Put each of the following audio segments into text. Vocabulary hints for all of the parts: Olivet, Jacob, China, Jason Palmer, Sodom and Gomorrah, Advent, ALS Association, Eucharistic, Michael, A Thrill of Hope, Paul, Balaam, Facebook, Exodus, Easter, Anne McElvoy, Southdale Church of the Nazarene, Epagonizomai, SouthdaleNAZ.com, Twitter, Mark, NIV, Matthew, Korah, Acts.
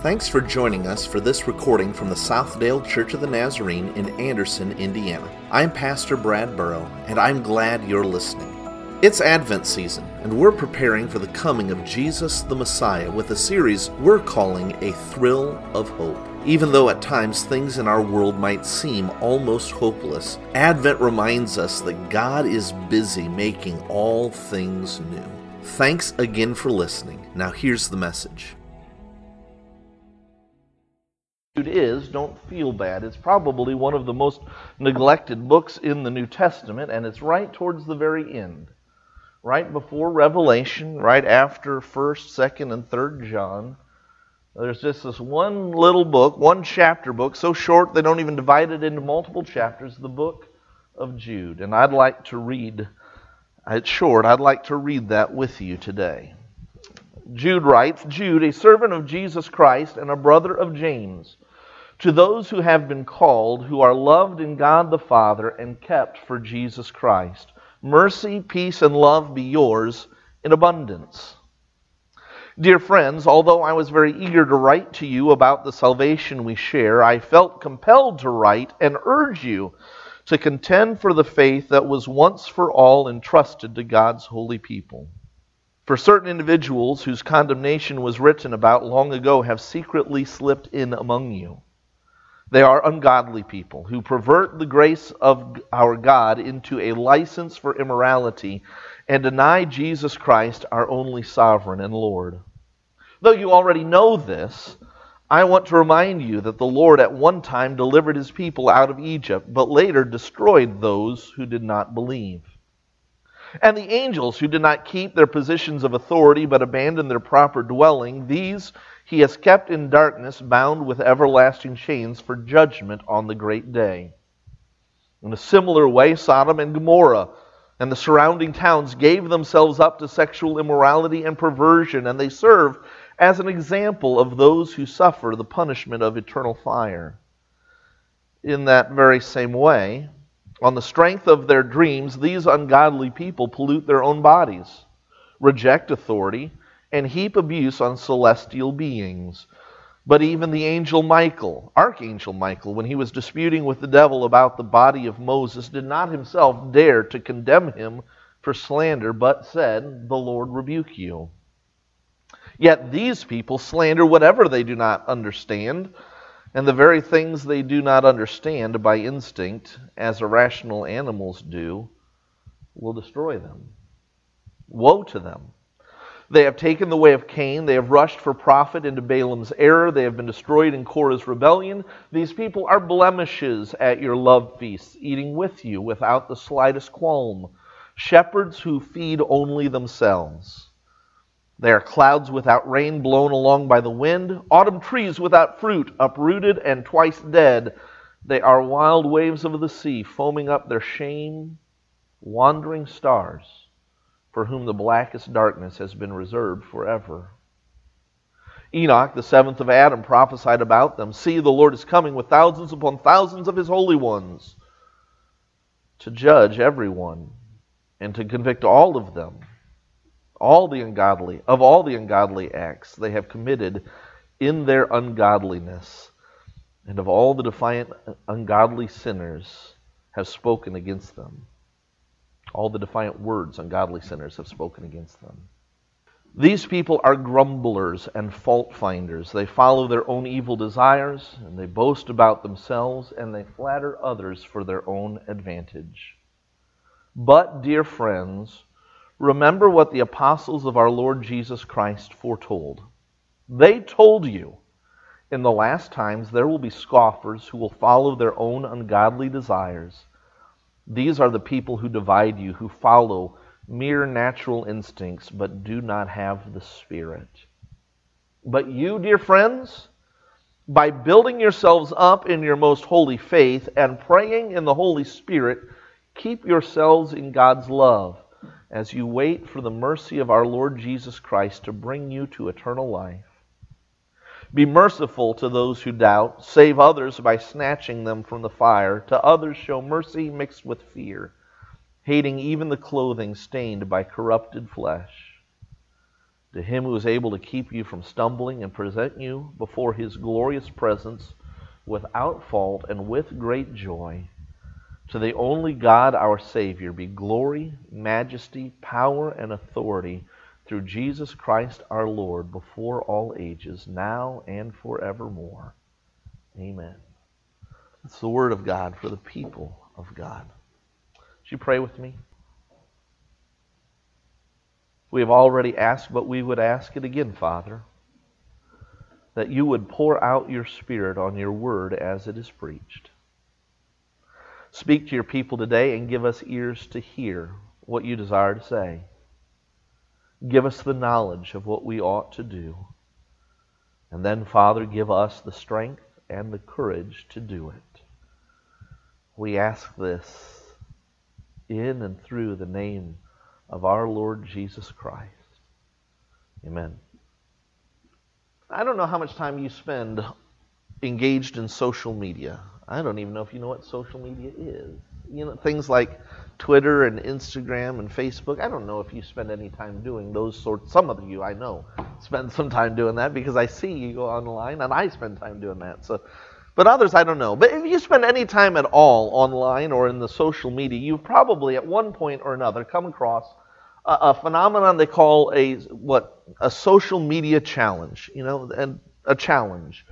Thanks for joining us for this recording from the Southdale Church of the Nazarene in Anderson, Indiana. I'm Pastor Brad Burrow, and I'm glad you're listening. It's Advent season, and we're preparing for the coming of Jesus the Messiah with a series we're calling A Thrill of Hope. Even though at times things in our world might seem almost hopeless, Advent reminds us that God is busy making all things new. Thanks again for listening. Now here's the message. Is Don't Feel Bad. It's probably one of the most neglected books in the New Testament, and it's right towards the very end, right before Revelation, right after 1st, 2nd, and 3rd John. There's just this one little book, one chapter book, so short they don't even divide it into multiple chapters, the book of Jude. And I'd like to read, it's short, I'd like to read that with you today. Jude writes, Jude, a servant of Jesus Christ and a brother of James, to those who have been called, who are loved in God the Father and kept for Jesus Christ. Mercy, peace, and love be yours in abundance. Dear friends, although I was very eager to write to you about the salvation we share, I felt compelled to write and urge you to contend for the faith that was once for all entrusted to God's holy people. For certain individuals whose condemnation was written about long ago have secretly slipped in among you. They are ungodly people who pervert the grace of our God into a license for immorality and deny Jesus Christ, our only sovereign and Lord. Though you already know this, I want to remind you that the Lord at one time delivered his people out of Egypt, but later destroyed those who did not believe. And the angels who did not keep their positions of authority but abandoned their proper dwelling, these he has kept in darkness, bound with everlasting chains for judgment on the great day. In a similar way, Sodom and Gomorrah and the surrounding towns gave themselves up to sexual immorality and perversion, and they served as an example of those who suffer the punishment of eternal fire. In that very same way, on the strength of their dreams, these ungodly people pollute their own bodies, reject authority, and heap abuse on celestial beings. But even the angel Michael, Archangel Michael, when he was disputing with the devil about the body of Moses, did not himself dare to condemn him for slander, but said, "The Lord rebuke you." Yet these people slander whatever they do not understand, and the very things they do not understand by instinct, as irrational animals do, will destroy them. Woe to them! They have taken the way of Cain. They have rushed for profit into Balaam's error. They have been destroyed in Korah's rebellion. These people are blemishes at your love feasts, eating with you without the slightest qualm, shepherds who feed only themselves. They are clouds without rain, blown along by the wind, autumn trees without fruit, uprooted and twice dead. They are wild waves of the sea, foaming up their shame, wandering stars, for whom the blackest darkness has been reserved forever. Enoch, the seventh of Adam, prophesied about them, "See, the Lord is coming with thousands upon thousands of his holy ones, to judge everyone and to convict all of them. All the ungodly acts they have committed in their ungodliness, and of all the defiant ungodly sinners have spoken against them. All the defiant words ungodly sinners have spoken against them." These people are grumblers and fault finders. They follow their own evil desires, and they boast about themselves, and they flatter others for their own advantage. But, dear friends, remember what the apostles of our Lord Jesus Christ foretold. They told you, in the last times there will be scoffers who will follow their own ungodly desires. These are the people who divide you, who follow mere natural instincts, but do not have the Spirit. But you, dear friends, by building yourselves up in your most holy faith and praying in the Holy Spirit, keep yourselves in God's love, as you wait for the mercy of our Lord Jesus Christ to bring you to eternal life. Be merciful to those who doubt. Save others by snatching them from the fire. To others show mercy mixed with fear, hating even the clothing stained by corrupted flesh. To him who is able to keep you from stumbling and present you before his glorious presence without fault and with great joy, to the only God our Savior be glory, majesty, power, and authority through Jesus Christ our Lord before all ages, now and forevermore. Amen. It's the word of God for the people of God. Would you pray with me? We have already asked, but we would ask it again, Father, that you would pour out your Spirit on your word as it is preached. Speak to your people today and give us ears to hear what you desire to say. Give us the knowledge of what we ought to do. And then, Father, give us the strength and the courage to do it. We ask this in and through the name of our Lord Jesus Christ. Amen. I don't know how much time you spend engaged in social media. I don't even know if you know what social media is. You know, things like Twitter and Instagram and Facebook. I don't know if you spend any time doing those sorts. Some of you I know spend some time doing that because I see you go online and I spend time doing that. So, but others I don't know. But if you spend any time at all online or in the social media, you've probably at one point or another come across a phenomenon they call a social media challenge. You know, and a challenge.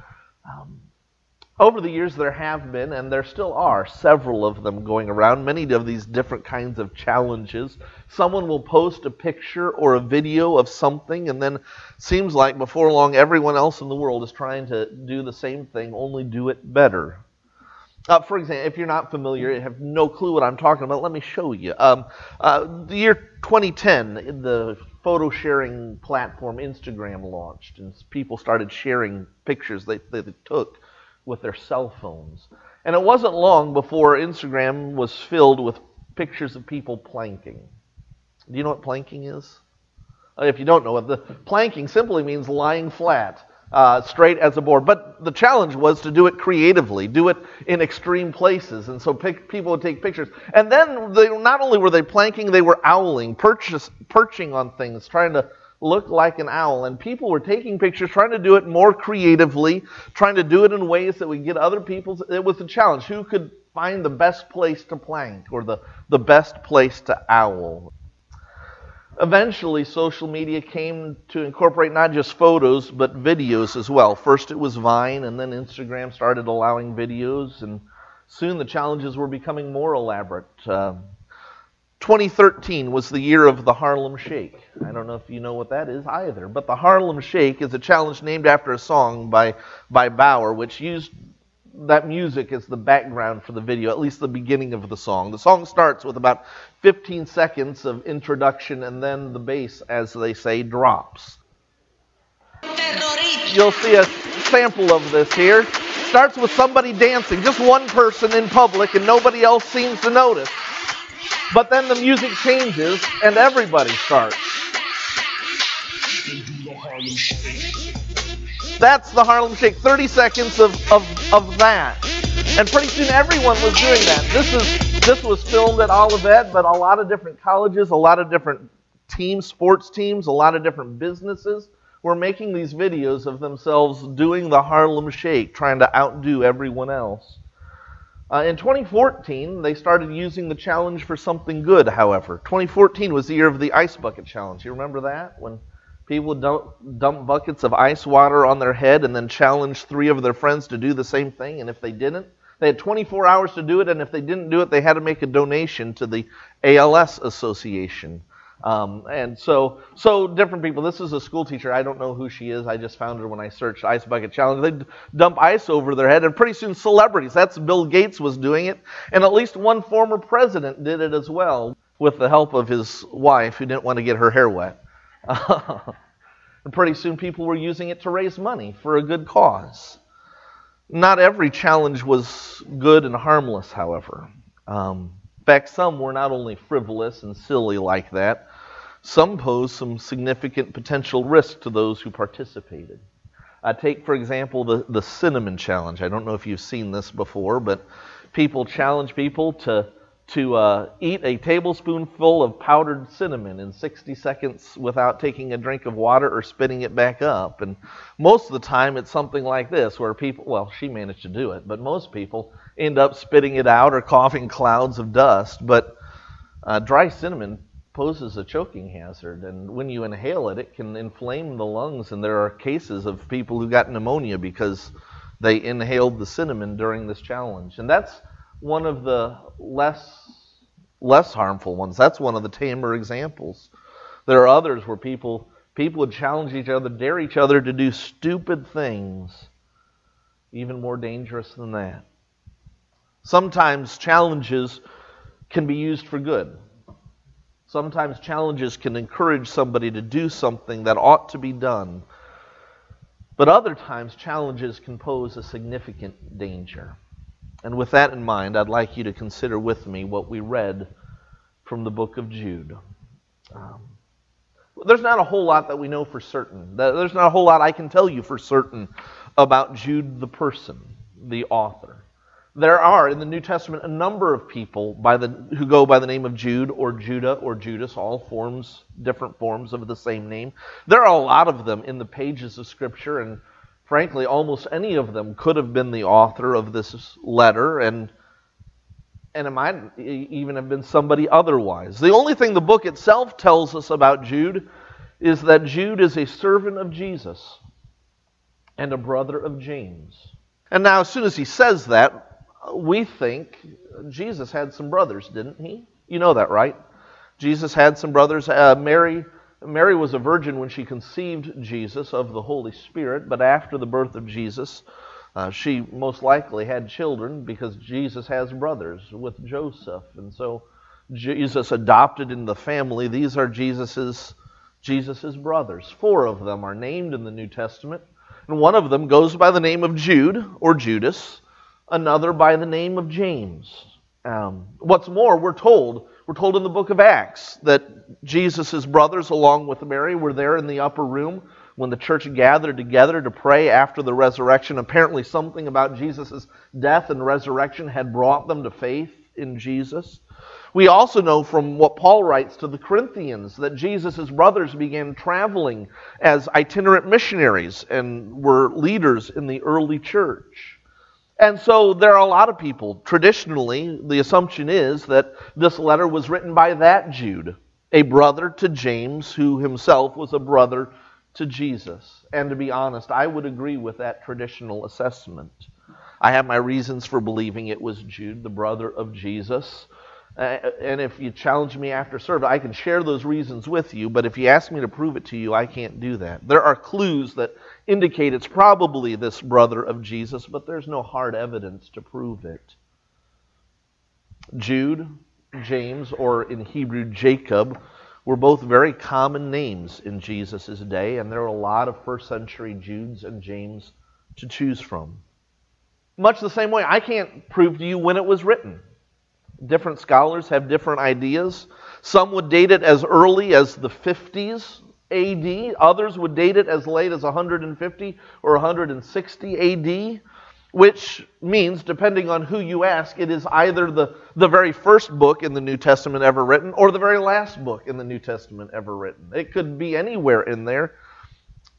Over the years, there have been, and there still are, several of them going around, many of these different kinds of challenges. Someone will post a picture or a video of something, and then seems like before long, everyone else in the world is trying to do the same thing, only do it better. For example, if you're not familiar, you have no clue what I'm talking about, let me show you. The year 2010, the photo sharing platform Instagram launched, and people started sharing pictures they took with their cell phones. And it wasn't long before Instagram was filled with pictures of people planking. Do you know what planking is? If you don't know it, the planking simply means lying flat, straight as a board. But the challenge was to do it creatively, do it in extreme places. And so people would take pictures. And then not only were they planking, they were owling, perching on things, trying to look like an owl, and people were taking pictures, trying to do it more creatively, trying to do it in ways that would get other people's. It was a challenge. Who could find the best place to plank or the best place to owl? Eventually, social media came to incorporate not just photos, but videos as well. First it was Vine, and then Instagram started allowing videos, and soon the challenges were becoming more elaborate. 2013 was the year of the Harlem Shake. I don't know if you know what that is either, but the Harlem Shake is a challenge named after a song by Bauer, which used that music as the background for the video, at least the beginning of the song. The song starts with about 15 seconds of introduction, and then the bass, as they say, drops. You'll see a sample of this here. It starts with somebody dancing, just one person in public, and nobody else seems to notice. But then the music changes, and everybody starts. That's the Harlem Shake. 30 seconds of that. And pretty soon everyone was doing that. This was filmed at Olivet, but a lot of different colleges, a lot of different teams, sports teams, a lot of different businesses were making these videos of themselves doing the Harlem Shake, trying to outdo everyone else. In 2014, they started using the challenge for something good, however. 2014 was the year of the ice bucket challenge. You remember that? When people would dump buckets of ice water on their head and then challenge three of their friends to do the same thing. And if they didn't, they had 24 hours to do it. And if they didn't do it, they had to make a donation to the ALS Association. And so different people. This is a school teacher. I don't know who she is. I just found her when I searched Ice Bucket Challenge. They dump ice over their head, and pretty soon celebrities. That's Bill Gates was doing it. And at least one former president did it as well with the help of his wife who didn't want to get her hair wet. And pretty soon people were using it to raise money for a good cause. Not every challenge was good and harmless, however. In fact, some were not only frivolous and silly like that, some posed some significant potential risk to those who participated. Take, for example, the cinnamon challenge. I don't know if you've seen this before, but people challenge people to to eat a tablespoonful of powdered cinnamon in 60 seconds without taking a drink of water or spitting it back up. And most of the time it's something like this where people, well, she managed to do it, but most people end up spitting it out or coughing clouds of dust. But dry cinnamon poses a choking hazard, and when you inhale it, it can inflame the lungs, and there are cases of people who got pneumonia because they inhaled the cinnamon during this challenge. And that's one of the less harmful ones. That's one of the tamer examples. There are others where people would challenge each other, dare each other to do stupid things, even more dangerous than that. Sometimes challenges can be used for good. Sometimes challenges can encourage somebody to do something that ought to be done. But other times, challenges can pose a significant danger. And with that in mind, I'd like you to consider with me what we read from the book of Jude. There's not a whole lot that we know for certain. There's not a whole lot I can tell you for certain about Jude the person, the author. There are, in the New Testament, a number of people who go by the name of Jude or Judah or Judas, different forms of the same name. There are a lot of them in the pages of Scripture, and frankly, almost any of them could have been the author of this letter, and it might even have been somebody otherwise. The only thing the book itself tells us about Jude is that Jude is a servant of Jesus and a brother of James. And now, as soon as he says that, we think Jesus had some brothers, didn't he? You know that, right? Jesus had some brothers. Mary was a virgin when she conceived Jesus of the Holy Spirit, but after the birth of Jesus, she most likely had children because Jesus has brothers with Joseph. And so Jesus adopted in the family. These are Jesus's brothers. 4 of them are named in the New Testament, and one of them goes by the name of Jude or Judas, another by the name of James. What's more, we're told in the book of Acts that Jesus' brothers, along with Mary, were there in the upper room when the church gathered together to pray after the resurrection. Apparently something about Jesus' death and resurrection had brought them to faith in Jesus. We also know from what Paul writes to the Corinthians that Jesus' brothers began traveling as itinerant missionaries and were leaders in the early church. And so there are a lot of people. Traditionally, the assumption is that this letter was written by that Jude, a brother to James, who himself was a brother to Jesus. And to be honest, I would agree with that traditional assessment. I have my reasons for believing it was Jude, the brother of Jesus. And if you challenge me after service, I can share those reasons with you, but if you ask me to prove it to you, I can't do that. There are clues that indicate it's probably this brother of Jesus, but there's no hard evidence to prove it. Jude, James, or in Hebrew, Jacob, were both very common names in Jesus' day, and there were a lot of first century Judes and James to choose from. Much the same way, I can't prove to you when it was written. Different scholars have different ideas. Some would date it as early as the 50s. A.D. Others would date it as late as 150 or 160 A.D., which means, depending on who you ask, it is either the very first book in the New Testament ever written or the very last book in the New Testament ever written. It could be anywhere in there.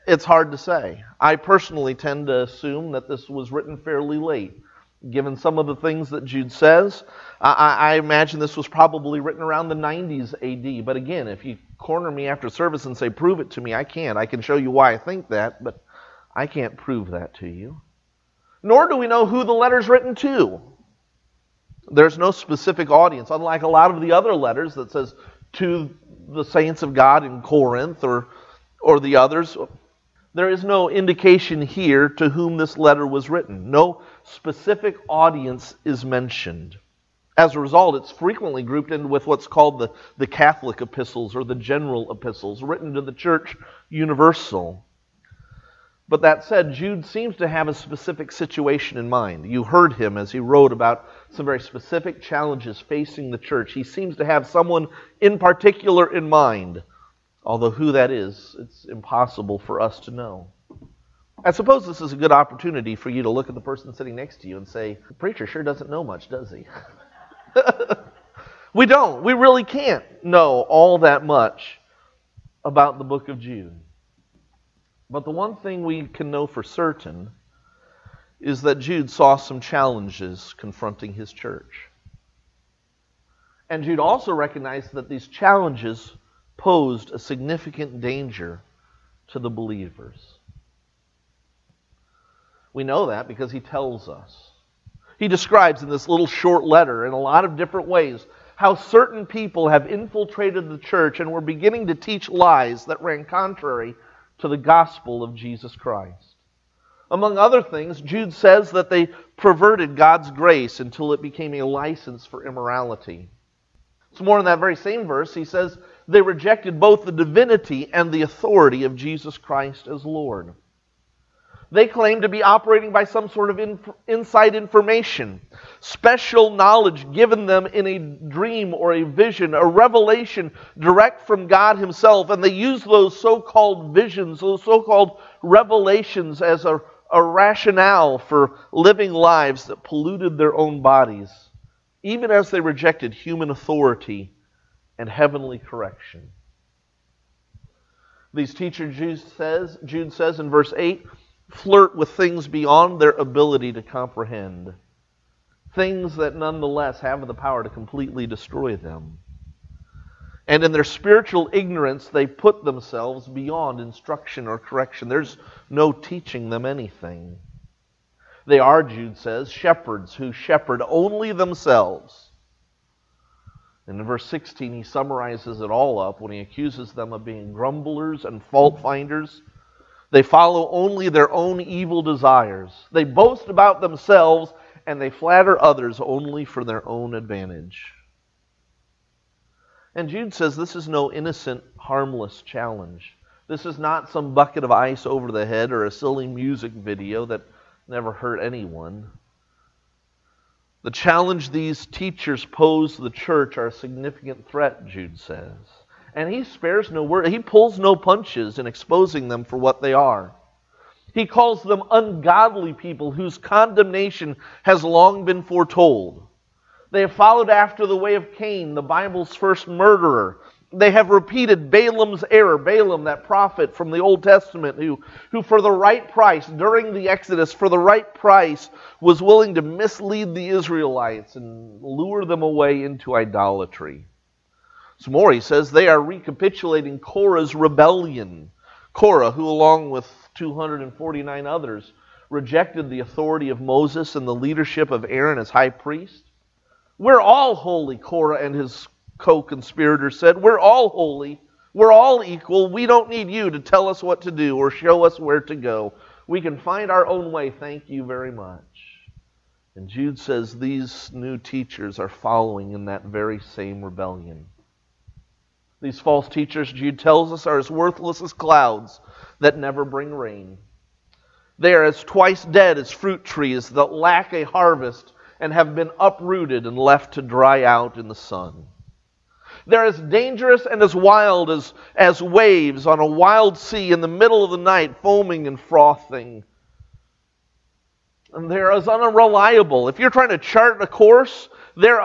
It's hard to say. I personally tend to assume that this was written fairly late. Given some of the things that Jude says, I imagine this was probably written around the 90s A.D. But again, if you corner me after service and say, prove it to me, I can't. I can show you why I think that, but I can't prove that to you. Nor do we know who the letter's written to. There's no specific audience, unlike a lot of the other letters that says to the saints of God in Corinth or the others. There is no indication here to whom this letter was written. No specific audience is mentioned. As a result, it's frequently grouped in with what's called the Catholic epistles or the general epistles, written to the church universal. But that said, Jude seems to have a specific situation in mind. You heard him as he wrote about some very specific challenges facing the church. He seems to have someone in particular in mind. Although who that is, it's impossible for us to know. I suppose this is a good opportunity for you to look at the person sitting next to you and say, the preacher sure doesn't know much, does he? We don't. We really can't know all that much about the book of Jude. But the one thing we can know for certain is that Jude saw some challenges confronting his church. And Jude also recognized that these challenges posed a significant danger to the believers. We know that because he tells us. He describes in this little short letter in a lot of different ways how certain people have infiltrated the church and were beginning to teach lies that ran contrary to the gospel of Jesus Christ. Among other things, Jude says that they perverted God's grace until it became a license for immorality. It's more in that very same verse. He says they rejected both the divinity and the authority of Jesus Christ as Lord. They claim to be operating by some sort of inside information, special knowledge given them in a dream or a vision, a revelation direct from God himself, and they use those so-called visions, those so-called revelations as a rationale for living lives that polluted their own bodies, even as they rejected human authority and heavenly correction. These teachers, Jude says in verse 8, flirt with things beyond their ability to comprehend, things that nonetheless have the power to completely destroy them. And in their spiritual ignorance, they put themselves beyond instruction or correction. There's no teaching them anything. They are, Jude says, shepherds who shepherd only themselves. And in verse 16, he summarizes it all up when he accuses them of being grumblers and fault finders. They follow only their own evil desires. They boast about themselves, and they flatter others only for their own advantage. And Jude says this is no innocent, harmless challenge. This is not some bucket of ice over the head or a silly music video that never hurt anyone. The challenge these teachers pose to the church are a significant threat, Jude says. And he spares no word. He pulls no punches in exposing them for what they are. He calls them ungodly people whose condemnation has long been foretold. They have followed after the way of Cain, the Bible's first murderer. They have repeated Balaam's error. Balaam, that prophet from the Old Testament, who for the right price, during the Exodus, for the right price, was willing to mislead the Israelites and lure them away into idolatry. Some more, he says, they are recapitulating Korah's rebellion. Korah, who along with 249 others, rejected the authority of Moses and the leadership of Aaron as high priest. We're all holy, Korah and his co-conspirator said. We're all holy. We're all equal. We don't need you to tell us what to do or show us where to go. We can find our own way. Thank you very much. And Jude says these new teachers are following in that very same rebellion. These false teachers, Jude tells us, are as worthless as clouds that never bring rain. They are as twice dead as fruit trees that lack a harvest and have been uprooted and left to dry out in the sun. They're as dangerous and as wild as waves on a wild sea in the middle of the night, foaming and frothing. And they're as unreliable. If you're trying to chart a course, they're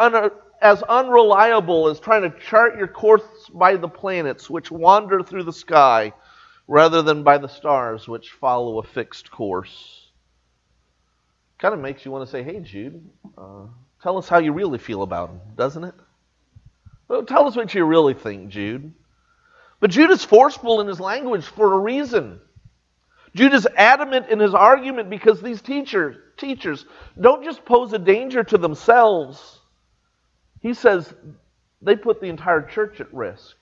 as unreliable as trying to chart your course by the planets which wander through the sky rather than by the stars which follow a fixed course. Kind of makes you want to say, hey, Jude, tell us how you really feel about him, doesn't it? Well, tell us what you really think, Jude. But Jude is forceful in his language for a reason. Jude is adamant in his argument because these teachers don't just pose a danger to themselves. He says they put the entire church at risk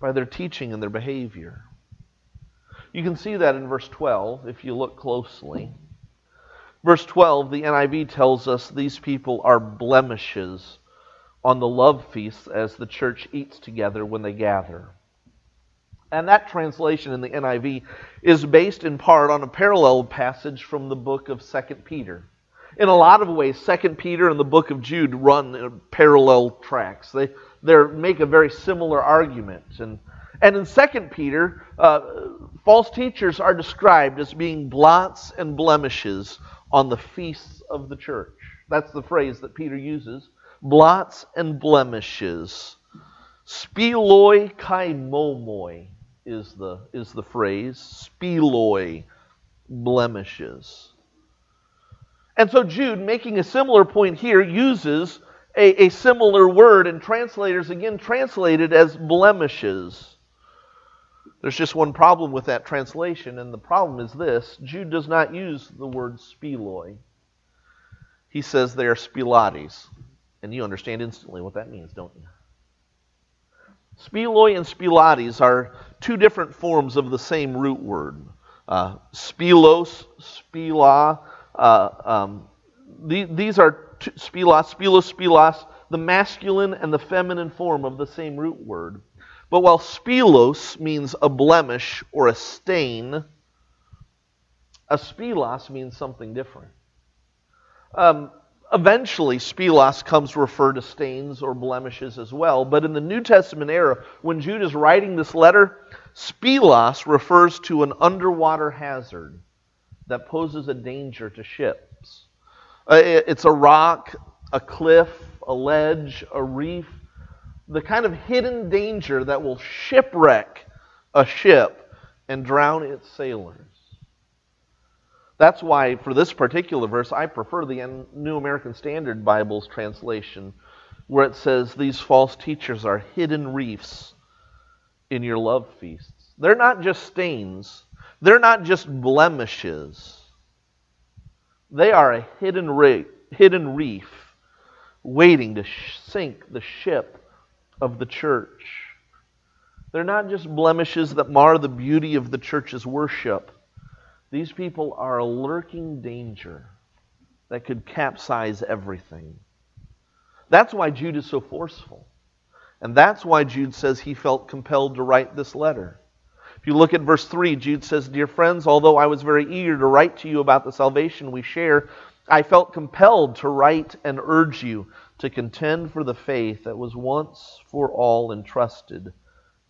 by their teaching and their behavior. You can see that in verse 12 if you look closely. Verse 12, the NIV tells us these people are blemishes on the love feasts as the church eats together when they gather. And that translation in the NIV is based in part on a parallel passage from the book of 2 Peter. In a lot of ways, 2 Peter and the book of Jude run in parallel tracks. They make a very similar argument. And in 2 Peter, false teachers are described as being blots and blemishes on the feasts of the church. That's the phrase that Peter uses blots and blemishes. Speloi kai momoi is the phrase. Speloi, blemishes. And so Jude, making a similar point here, uses a similar word, and translators again translate it as blemishes. There's just one problem with that translation, and the problem is this: Jude does not use the word speloi. He says they are spelotes, and you understand instantly what that means, don't you? Speloi and spelotes are two different forms of the same root word. Spelos, spela. These are spelos, spelos, spelos, the masculine and the feminine form of the same root word. But while spelos means a blemish or a stain, a spelos means something different. Eventually, spelos comes to refer to stains or blemishes as well. But in the New Testament era, when Jude is writing this letter, spelos refers to an underwater hazard that poses a danger to ships. It's a rock, a cliff, a ledge, a reef, the kind of hidden danger that will shipwreck a ship and drown its sailors. That's why, for this particular verse, I prefer the New American Standard Bible's translation, where it says, "These false teachers are hidden reefs in your love feasts." They're not just stains. They're not just blemishes. They are a hidden reef waiting to sink the ship of the church. They're not just blemishes that mar the beauty of the church's worship. These people are a lurking danger that could capsize everything. That's why Jude is so forceful. And that's why Jude says he felt compelled to write this letter. If you look at verse 3, Jude says, "Dear friends, although I was very eager to write to you about the salvation we share, I felt compelled to write and urge you to contend for the faith that was once for all entrusted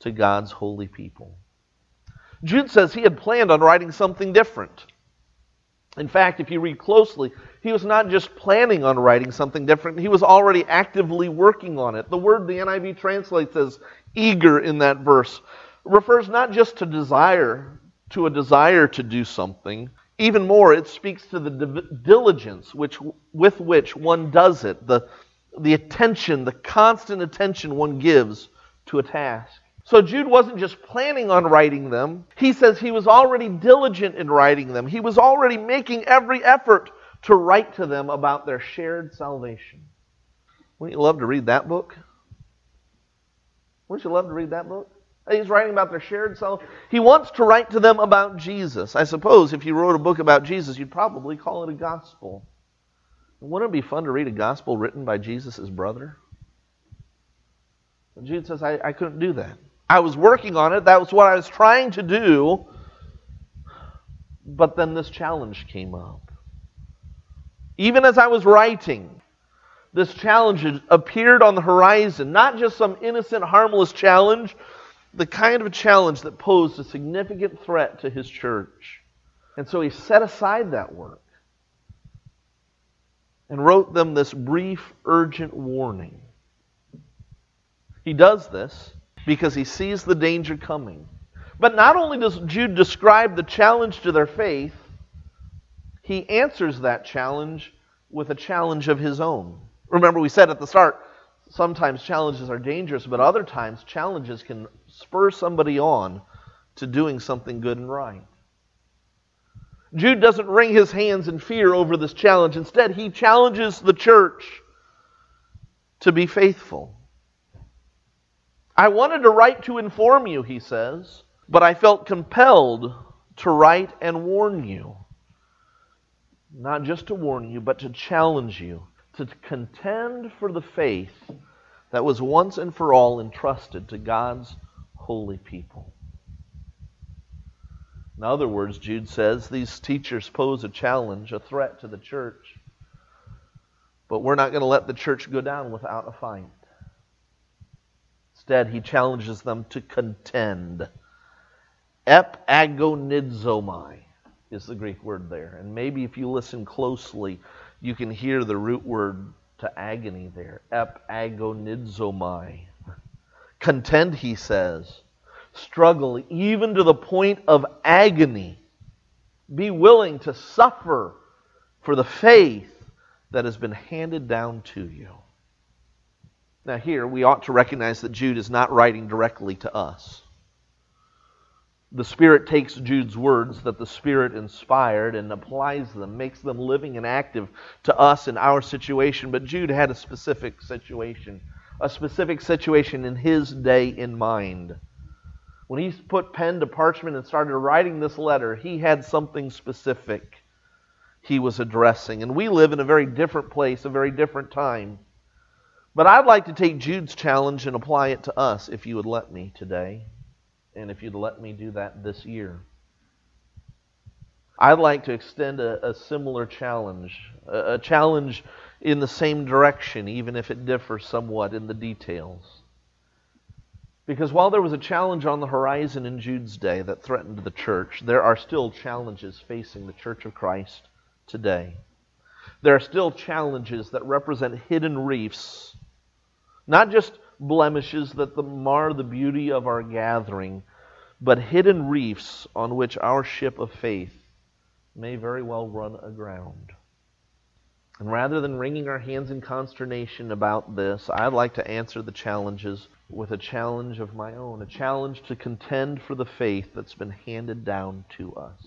to God's holy people." Jude says he had planned on writing something different. In fact, if you read closely, he was not just planning on writing something different, he was already actively working on it. The word the NIV translates as eager in that verse refers not just to desire, to a desire to do something. Even more, it speaks to the diligence with which one does it, the attention, the constant attention one gives to a task. So Jude wasn't just planning on writing them. He says he was already diligent in writing them. He was already making every effort to write to them about their shared salvation. Wouldn't you love to read that book? Wouldn't you love to read that book? He's writing about their shared self. He wants to write to them about Jesus. I suppose if you wrote a book about Jesus, you'd probably call it a gospel. Wouldn't it be fun to read a gospel written by Jesus' brother? And Jude says, I couldn't do that. I was working on it. That was what I was trying to do. But then this challenge came up. Even as I was writing, this challenge appeared on the horizon. Not just some innocent, harmless challenge, the kind of challenge that posed a significant threat to his church. And so he set aside that work and wrote them this brief, urgent warning. He does this because he sees the danger coming. But not only does Jude describe the challenge to their faith, he answers that challenge with a challenge of his own. Remember, we said at the start, sometimes challenges are dangerous, but other times challenges can spur somebody on to doing something good and right. Jude doesn't wring his hands in fear over this challenge. Instead, he challenges the church to be faithful. "I wanted to write to inform you," he says, "but I felt compelled to write and warn you." Not just to warn you, but to challenge you to contend for the faith that was once and for all entrusted to God's holy people. In other words, Jude says, these teachers pose a challenge, a threat to the church, but we're not going to let the church go down without a fight. Instead, he challenges them to contend. Epagonizomai is the Greek word there. And maybe if you listen closely, you can hear the root word to agony there. Epagonizomai. Contend, he says. Struggle even to the point of agony. Be willing to suffer for the faith that has been handed down to you. Now here, we ought to recognize that Jude is not writing directly to us. The Spirit takes Jude's words that the Spirit inspired and applies them, makes them living and active to us in our situation. But Jude had a specific situation in his day in mind. When he put pen to parchment and started writing this letter, he had something specific he was addressing. And we live in a very different place, a very different time. But I'd like to take Jude's challenge and apply it to us, if you would let me today, and if you'd let me do that this year. I'd like to extend a similar challenge, a challenge in the same direction, even if it differs somewhat in the details. Because while there was a challenge on the horizon in Jude's day that threatened the church, there are still challenges facing the Church of Christ today. There are still challenges that represent hidden reefs, not just blemishes that mar the beauty of our gathering, but hidden reefs on which our ship of faith may very well run aground. And rather than wringing our hands in consternation about this, I'd like to answer the challenges with a challenge of my own, a challenge to contend for the faith that's been handed down to us.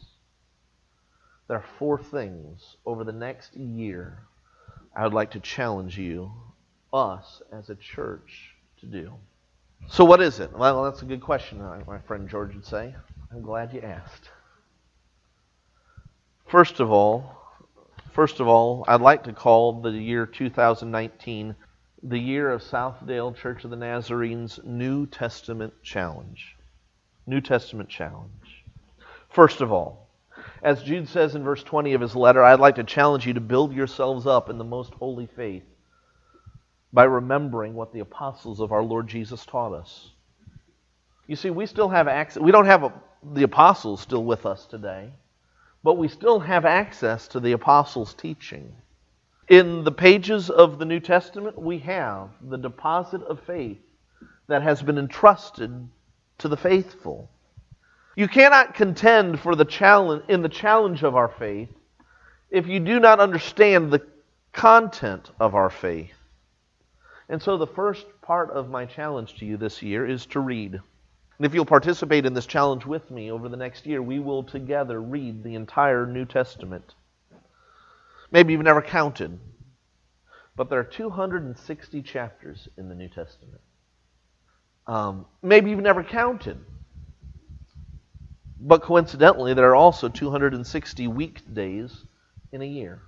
There are four things over the next year I would like to challenge you, us as a church, to do. So what is it? Well, that's a good question, my friend George would say. I'm glad you asked. First of all, I'd like to call the year 2019 the year of Southdale Church of the Nazarene's New Testament challenge. New Testament challenge. First of all, as Jude says in verse 20 of his letter, I'd like to challenge you to build yourselves up in the most holy faith by remembering what the apostles of our Lord Jesus taught us. You see, we still have access. We don't have the apostles still with us today, but we still have access to the apostles' teaching. In the pages of the New Testament, we have the deposit of faith that has been entrusted to the faithful. You cannot contend for the challenge of our faith if you do not understand the content of our faith. And so the first part of my challenge to you this year is to read. And if you'll participate in this challenge with me over the next year, we will together read the entire New Testament. Maybe you've never counted, but there are 260 chapters in the New Testament. Maybe you've never counted, but coincidentally, there are also 260 weekdays in a year.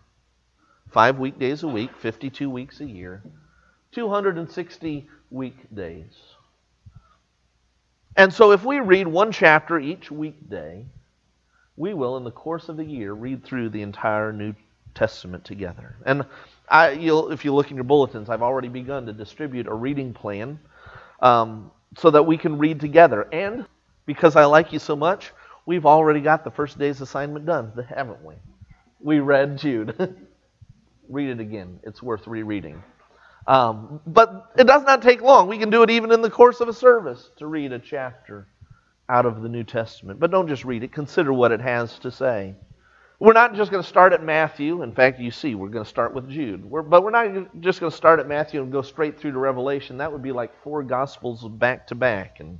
5 weekdays a week, 52 weeks a year, 260 weekdays. And so if we read one chapter each weekday, we will, in the course of the year, read through the entire New Testament together. And if you look in your bulletins, I've already begun to distribute a reading plan so that we can read together. And because I like you so much, we've already got the first day's assignment done, haven't we? We read Jude. Read it again. It's worth rereading. But it does not take long. We can do it even in the course of a service to read a chapter out of the New Testament. But don't just read it. Consider what it has to say. We're not just going to start at Matthew. In fact, you see, we're going to start with Jude. But we're not just going to start at Matthew and go straight through to Revelation. That would be like 4 Gospels back to back. And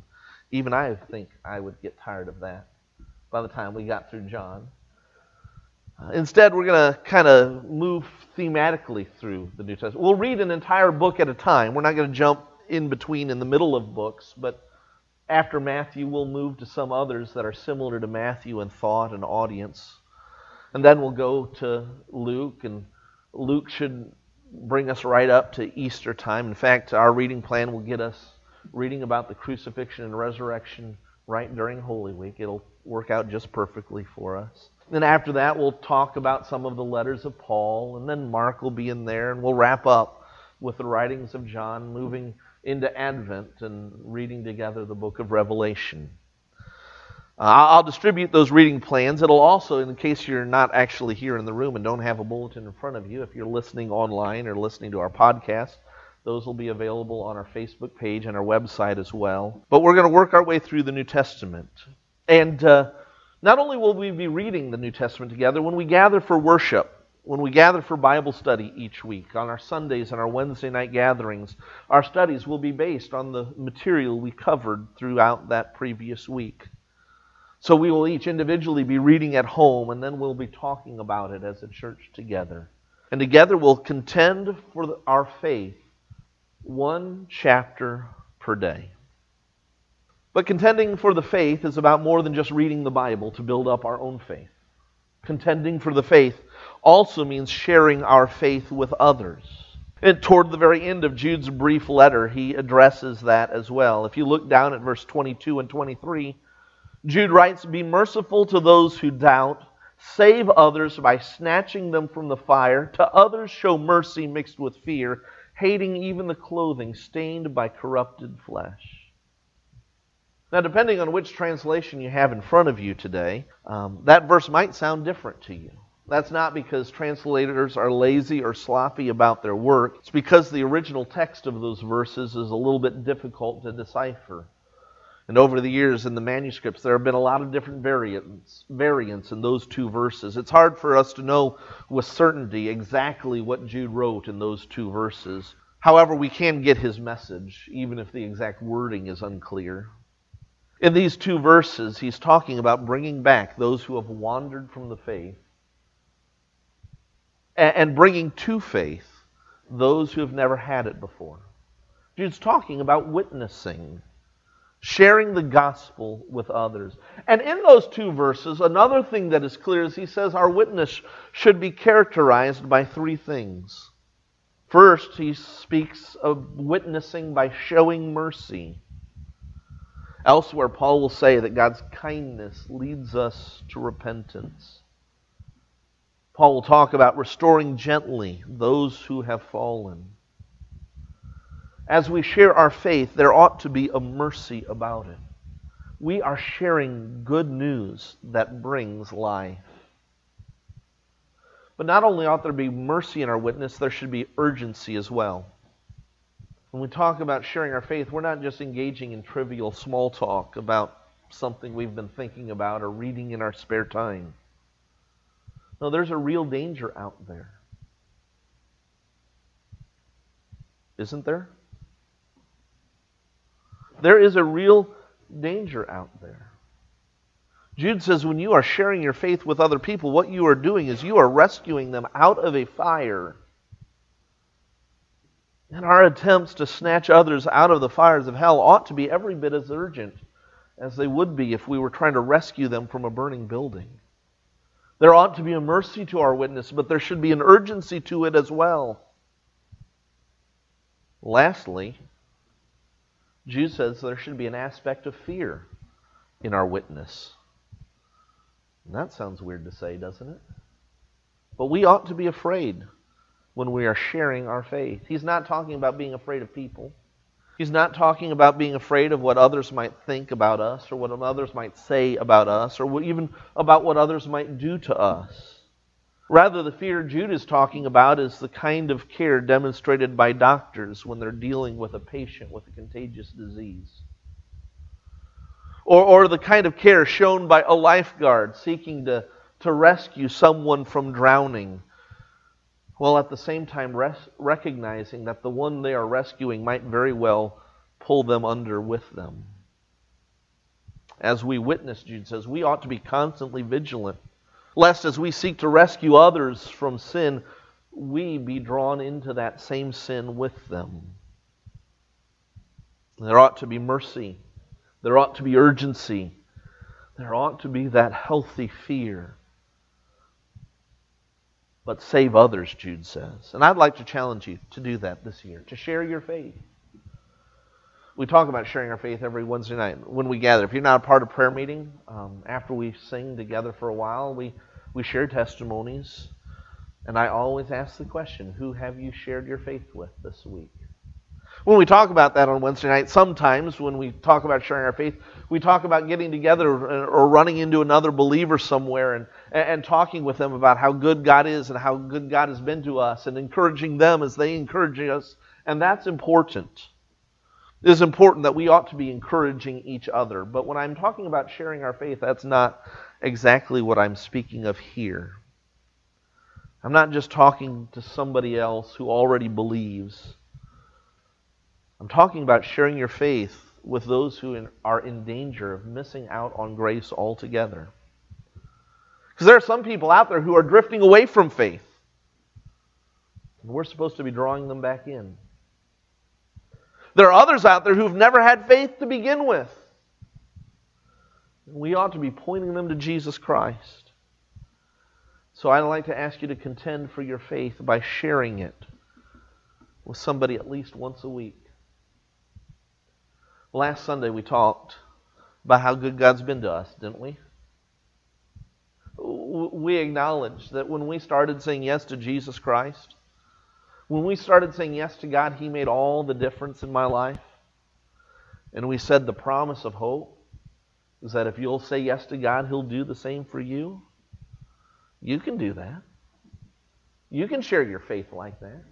even I think I would get tired of that by the time we got through John. Instead, we're going to kind of move thematically through the New Testament. We'll read an entire book at a time. We're not going to jump in between in the middle of books, but after Matthew, we'll move to some others that are similar to Matthew in thought and audience. And then we'll go to Luke, and Luke should bring us right up to Easter time. In fact, our reading plan will get us reading about the crucifixion and resurrection right during Holy Week. It'll work out just perfectly for us. Then after that, we'll talk about some of the letters of Paul, and then Mark will be in there, and we'll wrap up with the writings of John, moving into Advent and reading together the book of Revelation. I'll distribute those reading plans. It'll also, in case you're not actually here in the room and don't have a bulletin in front of you, if you're listening online or listening to our podcast, those will be available on our Facebook page and our website as well. But we're going to work our way through the New Testament. And not only will we be reading the New Testament together, when we gather for worship, when we gather for Bible study each week, on our Sundays and our Wednesday night gatherings, our studies will be based on the material we covered throughout that previous week. So we will each individually be reading at home, and then we'll be talking about it as a church together. And together we'll contend for our faith one chapter per day. But contending for the faith is about more than just reading the Bible to build up our own faith. Contending for the faith also means sharing our faith with others. And toward the very end of Jude's brief letter, he addresses that as well. If you look down at verse 22 and 23, Jude writes, "Be merciful to those who doubt, save others by snatching them from the fire. To others show mercy mixed with fear, hating even the clothing stained by corrupted flesh." Now, depending on which translation you have in front of you today, that verse might sound different to you. That's not because translators are lazy or sloppy about their work. It's because the original text of those verses is a little bit difficult to decipher. And over the years in the manuscripts, there have been a lot of different variants in those two verses. It's hard for us to know with certainty exactly what Jude wrote in those two verses. However, we can get his message, even if the exact wording is unclear. In these two verses, he's talking about bringing back those who have wandered from the faith and bringing to faith those who have never had it before. Jude's talking about witnessing, sharing the gospel with others. And in those two verses, another thing that is clear is he says our witness should be characterized by three things. First, he speaks of witnessing by showing mercy. Elsewhere, Paul will say that God's kindness leads us to repentance. Paul will talk about restoring gently those who have fallen. As we share our faith, there ought to be a mercy about it. We are sharing good news that brings life. But not only ought there be mercy in our witness, there should be urgency as well. When we talk about sharing our faith, we're not just engaging in trivial small talk about something we've been thinking about or reading in our spare time. No, there's a real danger out there. Isn't there? There is a real danger out there. Jude says when you are sharing your faith with other people, what you are doing is you are rescuing them out of a fire. And our attempts to snatch others out of the fires of hell ought to be every bit as urgent as they would be if we were trying to rescue them from a burning building. There ought to be a mercy to our witness, but there should be an urgency to it as well. Lastly, Jude says there should be an aspect of fear in our witness. And that sounds weird to say, doesn't it? But we ought to be afraid when we are sharing our faith. He's not talking about being afraid of people. He's not talking about being afraid of what others might think about us or what others might say about us or even about what others might do to us. Rather, the fear Jude is talking about is the kind of care demonstrated by doctors when they're dealing with a patient with a contagious disease. Or the kind of care shown by a lifeguard seeking to rescue someone from drowning, while at the same time recognizing that the one they are rescuing might very well pull them under with them. As we witness, Jude says, we ought to be constantly vigilant, lest as we seek to rescue others from sin, we be drawn into that same sin with them. There ought to be mercy. There ought to be urgency. There ought to be that healthy fear. But save others, Jude says. And I'd like to challenge you to do that this year, to share your faith. We talk about sharing our faith every Wednesday night when we gather. If you're not a part of prayer meeting, after we sing together for a while, we share testimonies. And I always ask the question, who have you shared your faith with this week? When we talk about that on Wednesday night, sometimes when we talk about sharing our faith, we talk about getting together or running into another believer somewhere and talking with them about how good God is and how good God has been to us and encouraging them as they encourage us. And that's important. It is important that we ought to be encouraging each other. But when I'm talking about sharing our faith, that's not exactly what I'm speaking of here. I'm not just talking to somebody else who already believes. I'm talking about sharing your faith with those who are in danger of missing out on grace altogether. Because there are some people out there who are drifting away from faith. And we're supposed to be drawing them back in. There are others out there who've never had faith to begin with. We ought to be pointing them to Jesus Christ. So I'd like to ask you to contend for your faith by sharing it with somebody at least once a week. Last Sunday we talked about how good God's been to us, didn't we? We acknowledged that when we started saying yes to Jesus Christ, when we started saying yes to God, He made all the difference in my life. And we said the promise of hope is that if you'll say yes to God, He'll do the same for you. You can do that. You can share your faith like that.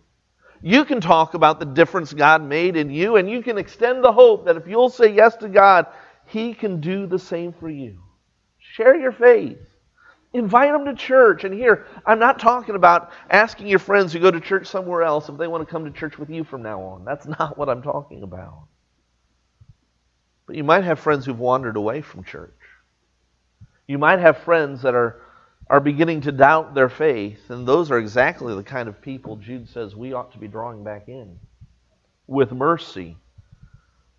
You can talk about the difference God made in you, and you can extend the hope that if you'll say yes to God, He can do the same for you. Share your faith. Invite them to church. And here, I'm not talking about asking your friends who go to church somewhere else if they want to come to church with you from now on. That's not what I'm talking about. But you might have friends who've wandered away from church. You might have friends that are beginning to doubt their faith, and those are exactly the kind of people Jude says we ought to be drawing back in. With mercy,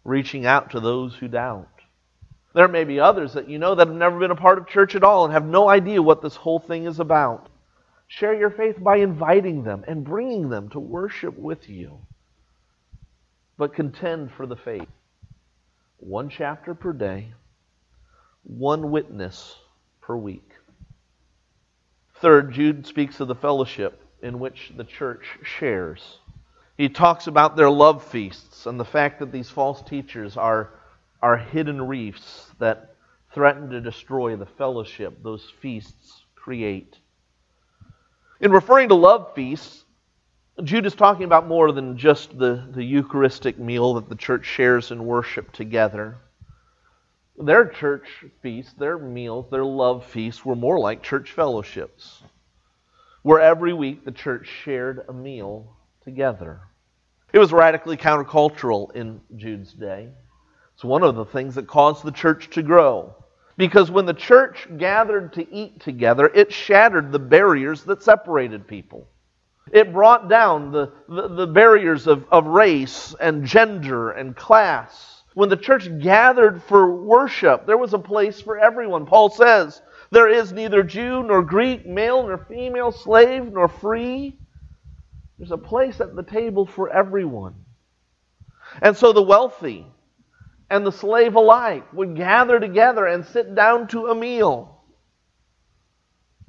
reaching out to those who doubt. There may be others that you know that have never been a part of church at all and have no idea what this whole thing is about. Share your faith by inviting them and bringing them to worship with you. But contend for the faith. One chapter per day, one witness per week. Third, Jude speaks of the fellowship in which the church shares. He talks about their love feasts and the fact that these false teachers are hidden reefs that threaten to destroy the fellowship those feasts create. In referring to love feasts, Jude is talking about more than just the Eucharistic meal that the church shares in worship together. Their church feasts, their meals, their love feasts were more like church fellowships, where every week the church shared a meal together. It was radically countercultural in Jude's day. It's one of the things that caused the church to grow, because when the church gathered to eat together, it shattered the barriers that separated people. It brought down the barriers of race and gender and class. When the church gathered for worship, there was a place for everyone. Paul says, there is neither Jew nor Greek, male nor female, slave nor free. There's a place at the table for everyone. And so the wealthy and the slave alike would gather together and sit down to a meal.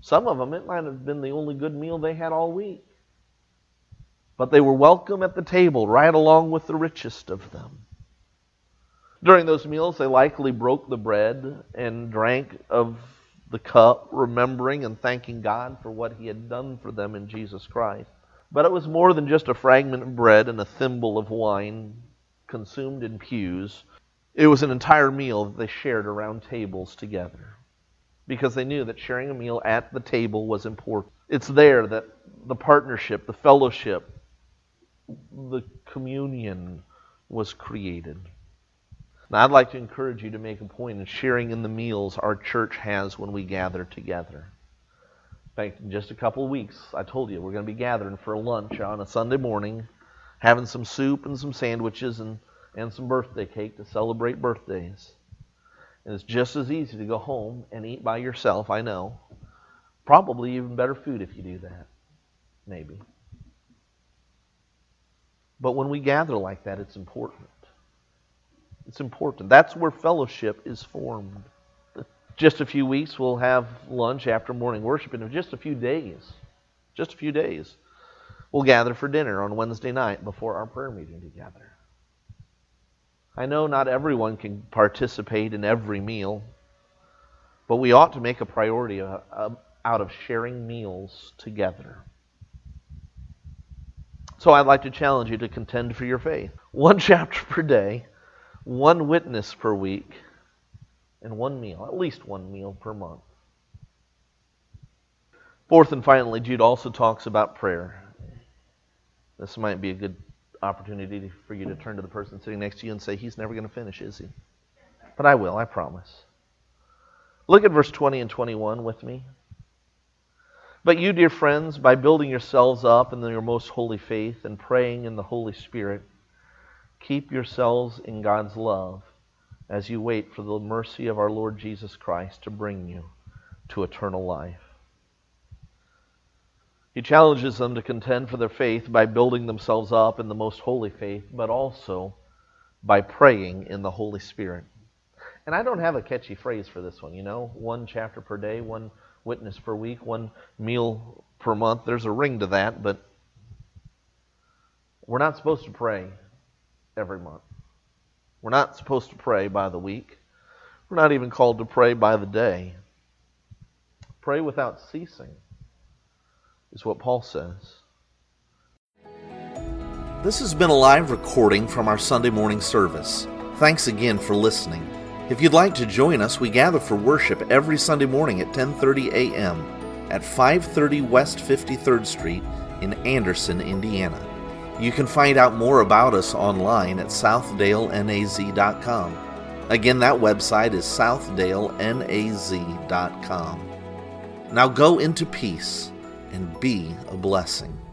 Some of them, it might have been the only good meal they had all week. But they were welcome at the table, right along with the richest of them. During those meals, they likely broke the bread and drank of the cup, remembering and thanking God for what He had done for them in Jesus Christ. But it was more than just a fragment of bread and a thimble of wine consumed in pews. It was an entire meal that they shared around tables together, because they knew that sharing a meal at the table was important. It's there that the partnership, the fellowship, the communion was created. Now, I'd like to encourage you to make a point in sharing in the meals our church has when we gather together. In fact, in just a couple of weeks, I told you, we're going to be gathering for lunch on a Sunday morning, having some soup and some sandwiches and some birthday cake to celebrate birthdays. And it's just as easy to go home and eat by yourself, I know. Probably even better food if you do that. Maybe. But when we gather like that, it's important. It's important. That's where fellowship is formed. Just a few weeks, we'll have lunch after morning worship, and in just a few days, we'll gather for dinner on Wednesday night before our prayer meeting together. I know not everyone can participate in every meal, but we ought to make a priority out of sharing meals together. So I'd like to challenge you to contend for your faith. One chapter per day, one witness per week, and one meal, at least one meal per month. Fourth and finally, Jude also talks about prayer. This might be a good opportunity for you to turn to the person sitting next to you and say, he's never going to finish, is he? But I will, I promise. Look at verse 20 and 21 with me. But you, dear friends, by building yourselves up in your most holy faith and praying in the Holy Spirit, keep yourselves in God's love as you wait for the mercy of our Lord Jesus Christ to bring you to eternal life. He challenges them to contend for their faith by building themselves up in the most holy faith, but also by praying in the Holy Spirit. And I don't have a catchy phrase for this one, you know? One chapter per day, one witness per week, one meal per month. There's a ring to that, but we're not supposed to pray every month. We're not supposed to pray by the week. We're not even called to pray by the day. Pray without ceasing is what Paul says. This has been a live recording from our Sunday morning service. Thanks again for listening. If you'd like to join us, we gather for worship every Sunday morning at 10:30 a.m. at 530 West 53rd Street in Anderson, Indiana. You can find out more about us online at SouthdaleNAZ.com. Again, that website is SouthdaleNAZ.com. Now go into peace and be a blessing.